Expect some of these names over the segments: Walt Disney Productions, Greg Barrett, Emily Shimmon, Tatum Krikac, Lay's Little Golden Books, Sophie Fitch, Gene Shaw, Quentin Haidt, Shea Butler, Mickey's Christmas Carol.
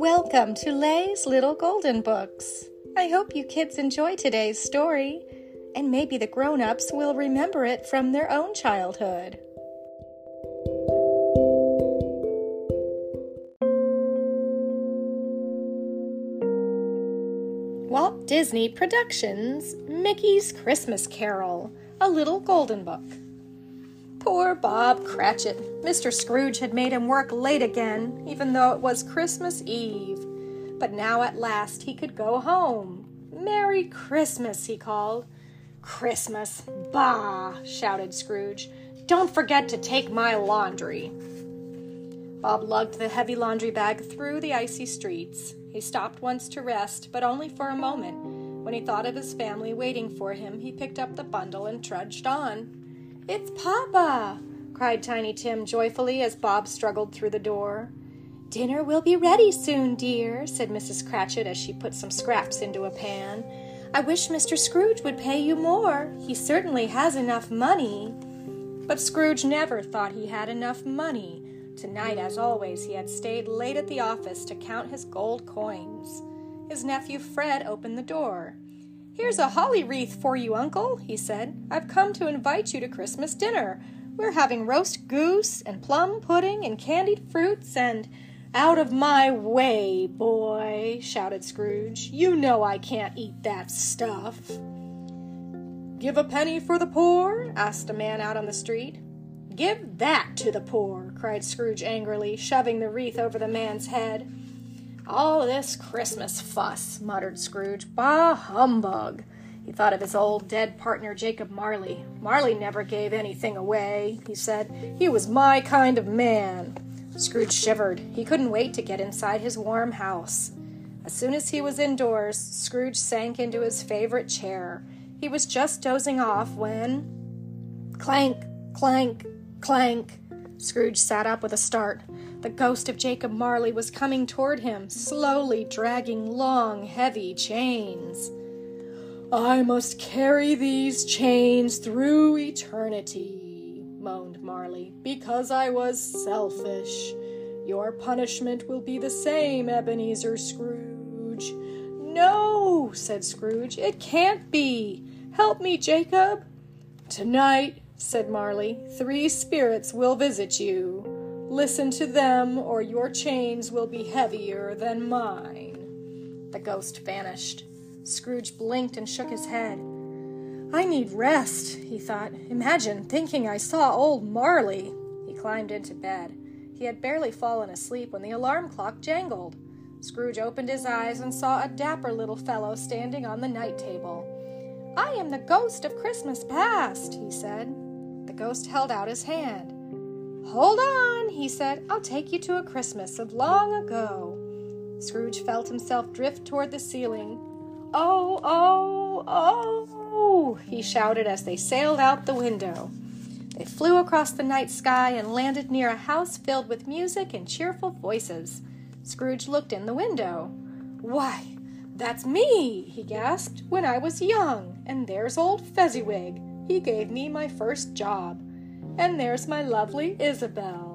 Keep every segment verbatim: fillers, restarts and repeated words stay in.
Welcome to Lay's Little Golden Books. I hope you kids enjoy today's story, and maybe the grown-ups will remember it from their own childhood. Walt Disney Productions, Mickey's Christmas Carol, a Little Golden Book. Poor Bob Cratchit. Mister Scrooge had made him work late again, even though it was Christmas Eve. But now at last he could go home. "Merry Christmas," he called. "Christmas? Bah!" shouted Scrooge. "Don't forget to take my laundry." Bob lugged the heavy laundry bag through the icy streets. He stopped once to rest, but only for a moment. When he thought of his family waiting for him, he picked up the bundle and trudged on. "It's Papa!" cried Tiny Tim joyfully as Bob struggled through the door. "Dinner will be ready soon, dear," said Missus Cratchit as she put some scraps into a pan. "I wish Mister Scrooge would pay you more. He certainly has enough money." But Scrooge never thought he had enough money. Tonight, as always, he had stayed late at the office to count his gold coins. His nephew Fred opened the door. "Here's a holly wreath for you, Uncle," he said. "I've come to invite you to Christmas dinner. We're having roast goose and plum pudding and candied fruits and—" "Out of my way, boy," shouted Scrooge. "You know I can't eat that stuff." "Give a penny for the poor?" asked a man out on the street. "Give that to the poor," cried Scrooge angrily, shoving the wreath over the man's head. "All this Christmas fuss," muttered Scrooge. "Bah humbug!" He thought of his old dead partner, Jacob Marley. "Marley never gave anything away," he said. "He was my kind of man." Scrooge shivered. He couldn't wait to get inside his warm house. As soon as he was indoors, Scrooge sank into his favorite chair. He was just dozing off when... clank, clank, clank. Scrooge sat up with a start. The ghost of Jacob Marley was coming toward him, slowly dragging long, heavy chains. "I must carry these chains through eternity," moaned Marley, "because I was selfish. Your punishment will be the same, Ebenezer Scrooge." "No," said Scrooge, "it can't be. Help me, Jacob." "Tonight," said Marley, "three spirits will visit you. Listen to them, or your chains will be heavier than mine." The ghost vanished. Scrooge blinked and shook his head. "I need rest," he thought. "Imagine thinking I saw old Marley." He climbed into bed. He had barely fallen asleep when the alarm clock jangled. Scrooge opened his eyes and saw a dapper little fellow standing on the night table. "I am the ghost of Christmas past," he said. The ghost held out his hand. "Hold on," he said. "I'll take you to a Christmas of long ago." Scrooge felt himself drift toward the ceiling. "Oh, oh, oh," he shouted as they sailed out the window. They flew across the night sky and landed near a house filled with music and cheerful voices. Scrooge looked in the window. "Why, that's me," he gasped, "when I was young. And there's old Fezziwig. He gave me my first job. And there's my lovely Isabel."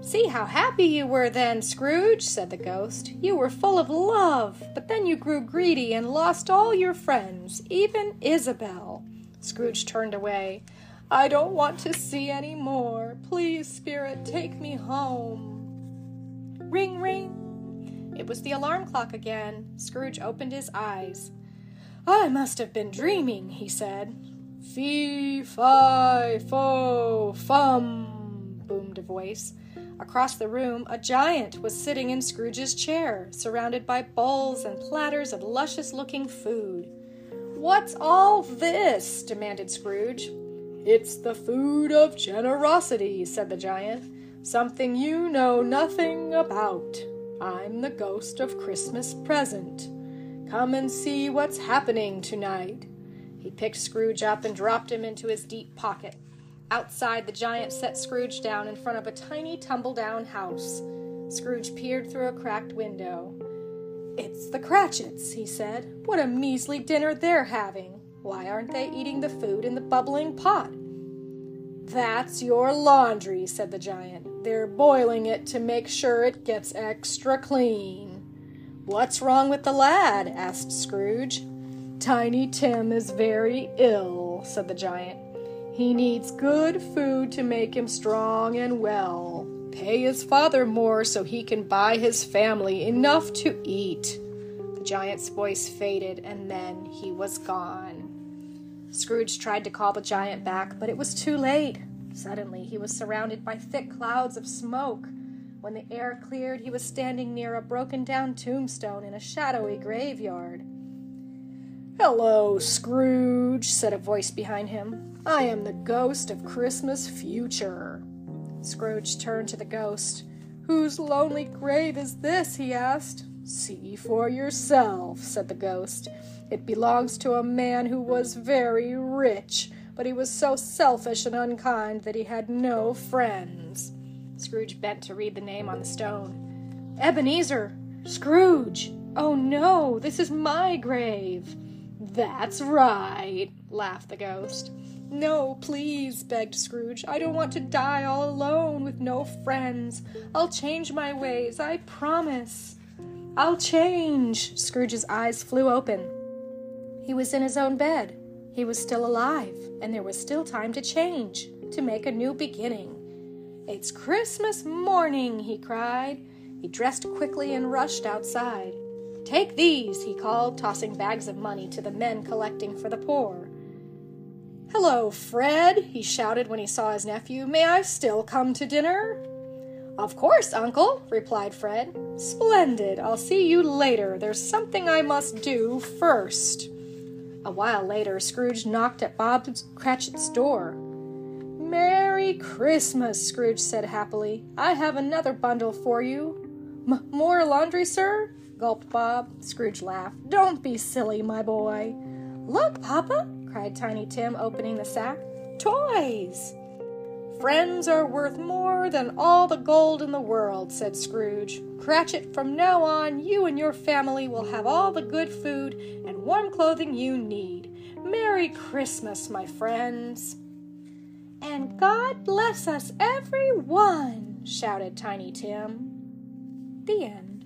"See how happy you were then, Scrooge," said the ghost. "You were full of love, but then you grew greedy and lost all your friends, even Isabel." Scrooge turned away. "I don't want to see any more. Please, Spirit, take me home." Ring, ring. It was the alarm clock again. Scrooge opened his eyes. "I must have been dreaming," he said. "Fee, fi, fo, fum," boomed a voice. Across the room, a giant was sitting in Scrooge's chair, surrounded by bowls and platters of luscious-looking food. "What's all this?" demanded Scrooge. "It's the food of generosity," said the giant. "Something you know nothing about. I'm the ghost of Christmas present. Come and see what's happening tonight." He picked Scrooge up and dropped him into his deep pocket. Outside, the giant set Scrooge down in front of a tiny, tumble-down house. Scrooge peered through a cracked window. "It's the Cratchits," he said. "What a measly dinner they're having. Why aren't they eating the food in the bubbling pot?" "That's your laundry," said the giant. "They're boiling it to make sure it gets extra clean." "What's wrong with the lad?" asked Scrooge. "Tiny Tim is very ill," said the giant. "He needs good food to make him strong and well. Pay his father more so he can buy his family enough to eat." The giant's voice faded, and then he was gone. Scrooge tried to call the giant back, but it was too late. Suddenly he was surrounded by thick clouds of smoke. When the air cleared, he was standing near a broken-down tombstone in a shadowy graveyard. "Hello, Scrooge," said a voice behind him. "I am the ghost of Christmas future." Scrooge turned to the ghost. "Whose lonely grave is this?" he asked. "See for yourself," said the ghost. "It belongs to a man who was very rich, but he was so selfish and unkind that he had no friends." Scrooge bent to read the name on the stone. "Ebenezer! Scrooge! Oh no, this is my grave!" "That's right," laughed the ghost. "No, please," begged Scrooge. "I don't want to die all alone with no friends. I'll change my ways, I promise. I'll change." Scrooge's eyes flew open. He was in his own bed. He was still alive, and there was still time to change, to make a new beginning. "It's Christmas morning," he cried. He dressed quickly and rushed outside. "Take these," he called, tossing bags of money to the men collecting for the poor. "Hello, Fred," he shouted when he saw his nephew. "May I still come to dinner?" "Of course, Uncle," replied Fred. "Splendid. I'll see you later. There's something I must do first." A while later, Scrooge knocked at Bob Cratchit's door. "Merry Christmas," Scrooge said happily. "I have another bundle for you." M- more laundry, sir?" gulped Bob. Scrooge laughed. "Don't be silly, my boy." "Look, Papa," cried Tiny Tim, opening the sack. "Toys!" "Friends are worth more than all the gold in the world," said Scrooge. "Cratchit, from now on, you and your family will have all the good food and warm clothing you need. Merry Christmas, my friends." "And God bless us, everyone!" shouted Tiny Tim. The end.